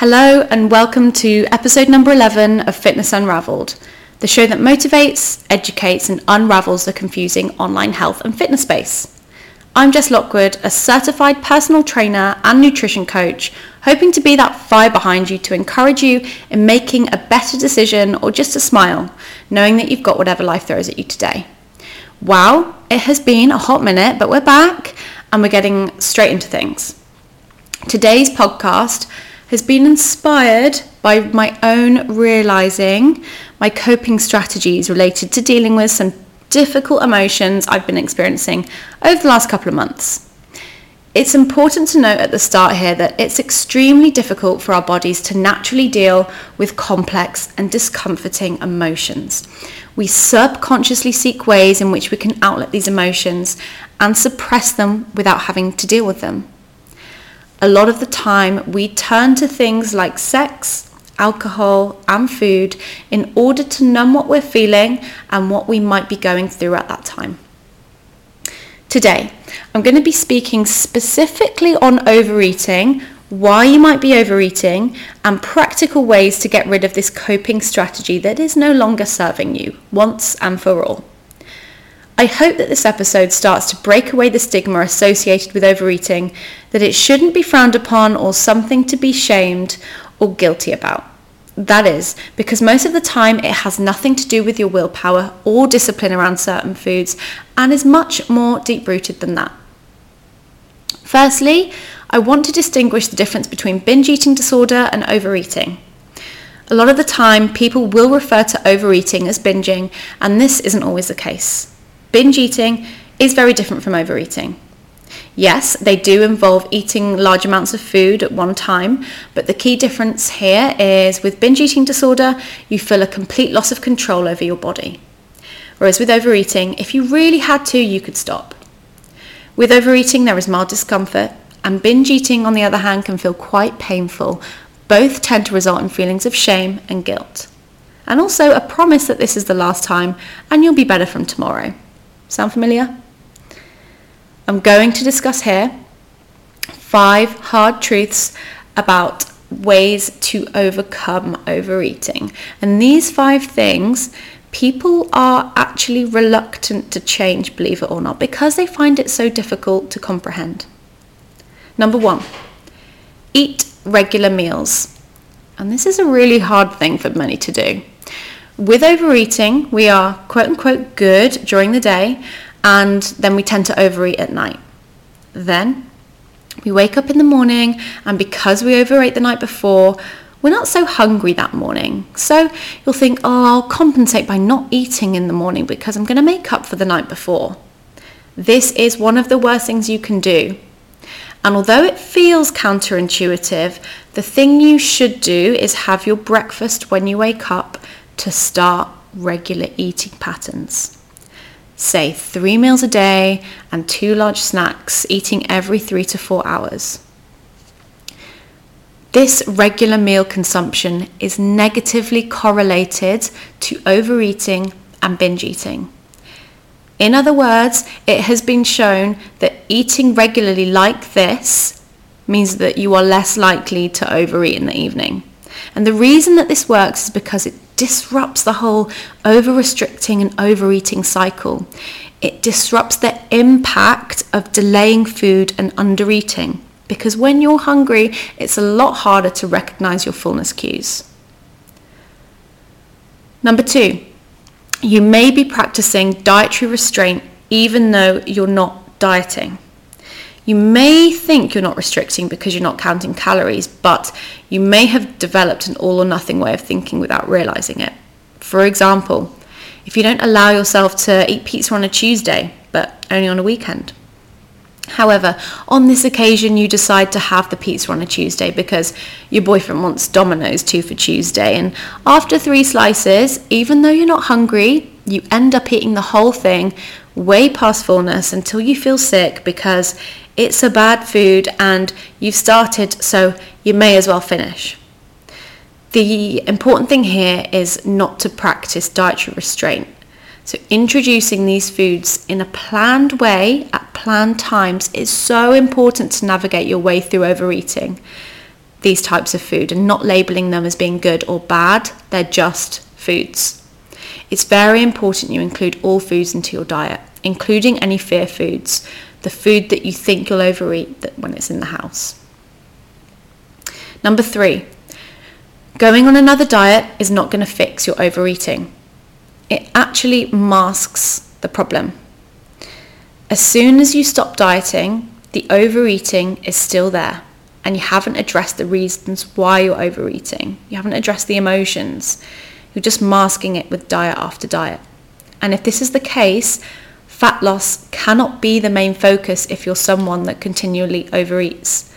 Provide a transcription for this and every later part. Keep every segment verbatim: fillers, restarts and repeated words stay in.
Hello and welcome to episode number eleven of Fitness Unraveled, the show that motivates, educates and unravels the confusing online health and fitness space. I'm Jess Lockwood, a certified personal trainer and nutrition coach, hoping to be that fire behind you to encourage you in making a better decision or just a smile, knowing that you've got whatever life throws at you today. Wow, it has been a hot minute, but we're back and we're getting straight into things. Today's podcast has been inspired by my own realizing my coping strategies related to dealing with some difficult emotions I've been experiencing over the last couple of months. It's important to note at the start here that it's extremely difficult for our bodies to naturally deal with complex and discomforting emotions. We subconsciously seek ways in which we can outlet these emotions and suppress them without having to deal with them. A lot of the time, we turn to things like sex, alcohol, and food in order to numb what we're feeling and what we might be going through at that time. Today, I'm going to be speaking specifically on overeating, why you might be overeating, and practical ways to get rid of this coping strategy that is no longer serving you once and for all. I hope that this episode starts to break away the stigma associated with overeating, that it shouldn't be frowned upon or something to be shamed or guilty about. That is, because most of the time it has nothing to do with your willpower or discipline around certain foods and is much more deep-rooted than that. Firstly, I want to distinguish the difference between binge eating disorder and overeating. A lot of the time, people will refer to overeating as binging, and this isn't always the case. Binge eating is very different from overeating. Yes, they do involve eating large amounts of food at one time, but the key difference here is with binge eating disorder, you feel a complete loss of control over your body. Whereas with overeating, if you really had to, you could stop. With overeating, there is mild discomfort, and binge eating, on the other hand, can feel quite painful. Both tend to result in feelings of shame and guilt, and also a promise that this is the last time and you'll be better from tomorrow. Sound familiar? I'm going to discuss here five hard truths about ways to overcome overeating. And these five things, people are actually reluctant to change, believe it or not, because they find it so difficult to comprehend. Number one, eat regular meals. And this is a really hard thing for many to do. With overeating, we are quote-unquote good during the day, and then we tend to overeat at night. Then we wake up in the morning, and because we overate the night before, we're not so hungry that morning. So you'll think, oh, I'll compensate by not eating in the morning because I'm going to make up for the night before. This is one of the worst things you can do. And although it feels counterintuitive, the thing you should do is have your breakfast when you wake up, to start regular eating patterns. Say three meals a day and two large snacks, eating every three to four hours. This regular meal consumption is negatively correlated to overeating and binge eating. In other words, it has been shown that eating regularly like this means that you are less likely to overeat in the evening. And the reason that this works is because it disrupts the whole over-restricting and overeating cycle. It disrupts the impact of delaying food and under-eating, because when you're hungry, it's a lot harder to recognize your fullness cues. Number two, you may be practicing dietary restraint even though you're not dieting. You may think you're not restricting because you're not counting calories, but you may have developed an all or nothing way of thinking without realizing it. For example, if you don't allow yourself to eat pizza on a Tuesday, but only on a weekend. However, on this occasion, you decide to have the pizza on a Tuesday because your boyfriend wants Domino's two for Tuesday. And after three slices, even though you're not hungry, you end up eating the whole thing way past fullness until you feel sick because it's a bad food and you've started, so you may as well finish. The important thing here is not to practice dietary restraint. So introducing these foods in a planned way at planned times is so important to navigate your way through overeating. these types of food and not labeling them as being good or bad. They're just foods. It's very important you include all foods into your diet, including any fear foods, the food that you think you'll overeat that when it's in the house. Number three, going on another diet is not going to fix your overeating. It actually masks the problem. As soon as you stop dieting, the overeating is still there, and you haven't addressed the reasons why you're overeating. You haven't addressed the emotions. You're just masking it with diet after diet. And if this is the case, fat loss cannot be the main focus if you're someone that continually overeats.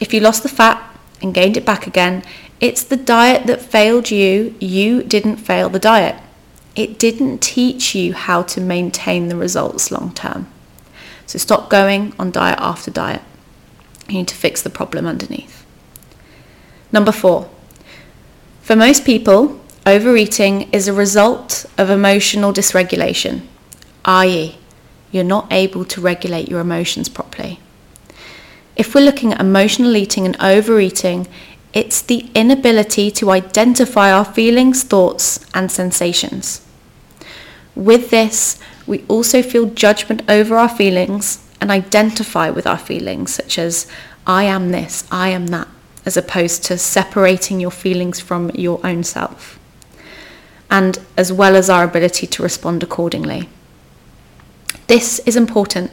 If you lost the fat and gained it back again, it's the diet that failed you. You didn't fail the diet. It didn't teach you how to maintain the results long term. So stop going on diet after diet. You need to fix the problem underneath. Number four, for most people, overeating is a result of emotional dysregulation, that is, you're not able to regulate your emotions properly. If we're looking at emotional eating and overeating, it's the inability to identify our feelings, thoughts, and sensations. With this, we also feel judgment over our feelings and identify with our feelings, such as, I am this, I am that, as opposed to separating your feelings from your own self, and as well as our ability to respond accordingly. This is important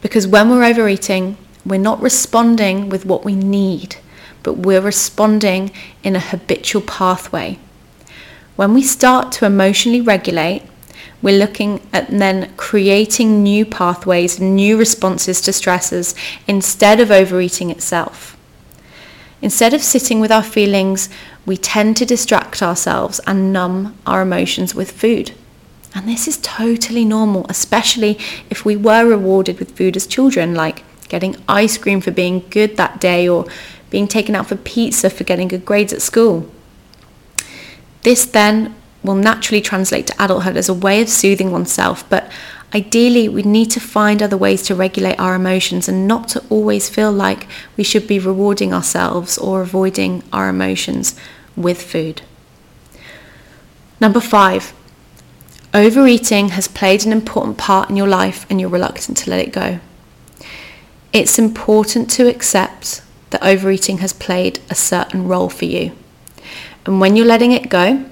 because when we're overeating, we're not responding with what we need, but we're responding in a habitual pathway. When we start to emotionally regulate, we're looking at then creating new pathways, new responses to stresses instead of overeating itself. Instead of sitting with our feelings, we tend to distract ourselves and numb our emotions with food. And this is totally normal, especially if we were rewarded with food as children, like getting ice cream for being good that day or being taken out for pizza for getting good grades at school. This then will naturally translate to adulthood as a way of soothing oneself, but ideally we need to find other ways to regulate our emotions and not to always feel like we should be rewarding ourselves or avoiding our emotions with food. Number five, overeating has played an important part in your life and you're reluctant to let it go. It's important to accept that overeating has played a certain role for you. And when you're letting it go,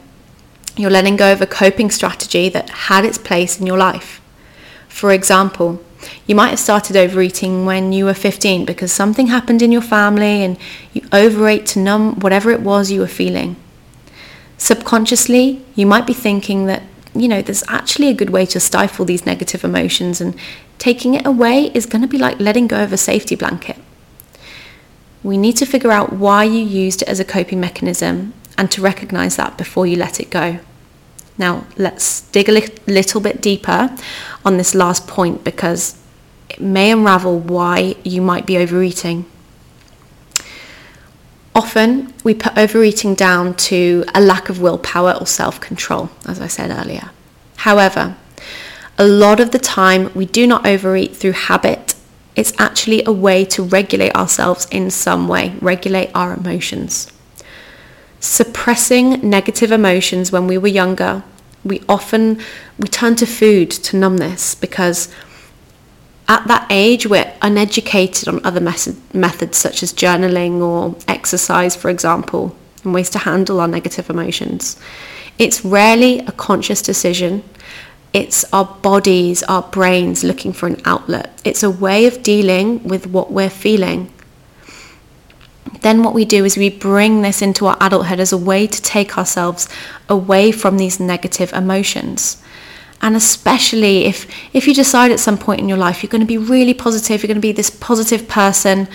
you're letting go of a coping strategy that had its place in your life. For example, you might have started overeating when you were fifteen because something happened in your family and you overate to numb whatever it was you were feeling. Subconsciously, you might be thinking that, you know, there's actually a good way to stifle these negative emotions, and taking it away is going to be like letting go of a safety blanket. We need to figure out why you used it as a coping mechanism and to recognize that before you let it go. Now, let's dig a li- little bit deeper on this last point because it may unravel why you might be overeating. Often, we put overeating down to a lack of willpower or self-control, as I said earlier. However, a lot of the time, we do not overeat through habit. It's actually a way to regulate ourselves in some way, regulate our emotions. Suppressing negative emotions when we were younger, we often we turn to food to numb this because at that age we're uneducated on other method, methods such as journaling or exercise, for example, and ways to handle our negative emotions. It's rarely a conscious decision. It's our bodies, our brains looking for an outlet. It's a way of dealing with what we're feeling. Then what we do is we bring this into our adulthood as a way to take ourselves away from these negative emotions. And especially if, if you decide at some point in your life you're going to be really positive, you're going to be this positive person,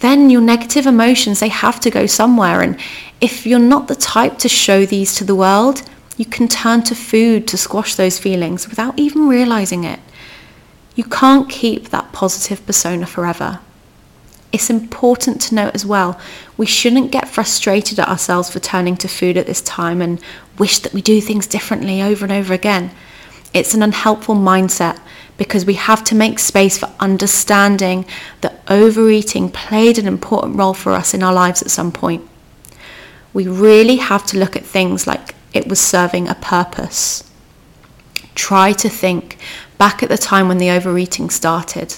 then your negative emotions, they have to go somewhere. And if you're not the type to show these to the world, you can turn to food to squash those feelings without even realizing it. You can't keep that positive persona forever. It's important to note as well, we shouldn't get frustrated at ourselves for turning to food at this time and wish that we do things differently over and over again. It's an unhelpful mindset because we have to make space for understanding that overeating played an important role for us in our lives at some point. We really have to look at things like it was serving a purpose. Try to think back at the time when the overeating started.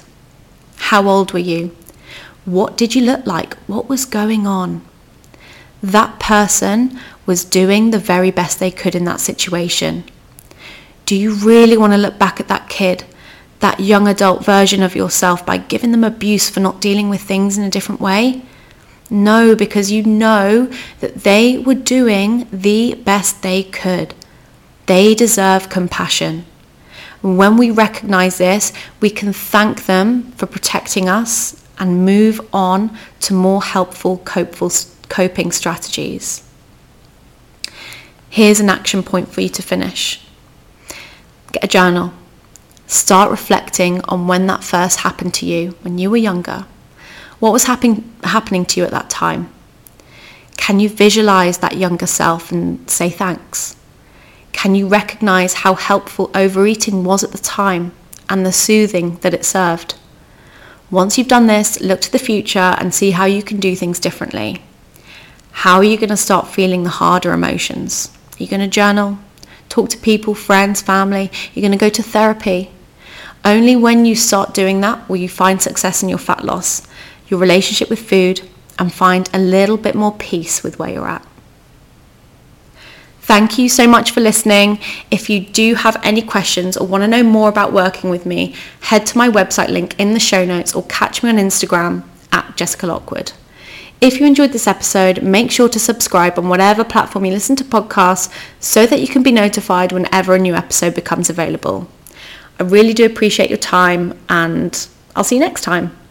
How old were you? What did you look like? What was going on? That person was doing the very best they could in that situation. Do you really want to look back at that kid, that young adult version of yourself, by giving them abuse for not dealing with things in a different way? No, because you know that they were doing the best they could. They deserve compassion. When we recognize this, we can thank them for protecting us and move on to more helpful coping strategies. Here's an action point for you to finish. Get a journal. Start reflecting on when that first happened to you, when you were younger. What was happen- happening to you at that time? Can you visualize that younger self and say thanks? Can you recognize how helpful overeating was at the time and the soothing that it served? Once you've done this, look to the future and see how you can do things differently. How are you going to start feeling the harder emotions? Are you going to journal? Talk to people, friends, family? You're going to go to therapy? Only when you start doing that will you find success in your fat loss, your relationship with food, and find a little bit more peace with where you're at. Thank you so much for listening. If you do have any questions or want to know more about working with me, head to my website link in the show notes or catch me on Instagram at Jessica Lockwood. If you enjoyed this episode, make sure to subscribe on whatever platform you listen to podcasts so that you can be notified whenever a new episode becomes available. I really do appreciate your time, and I'll see you next time.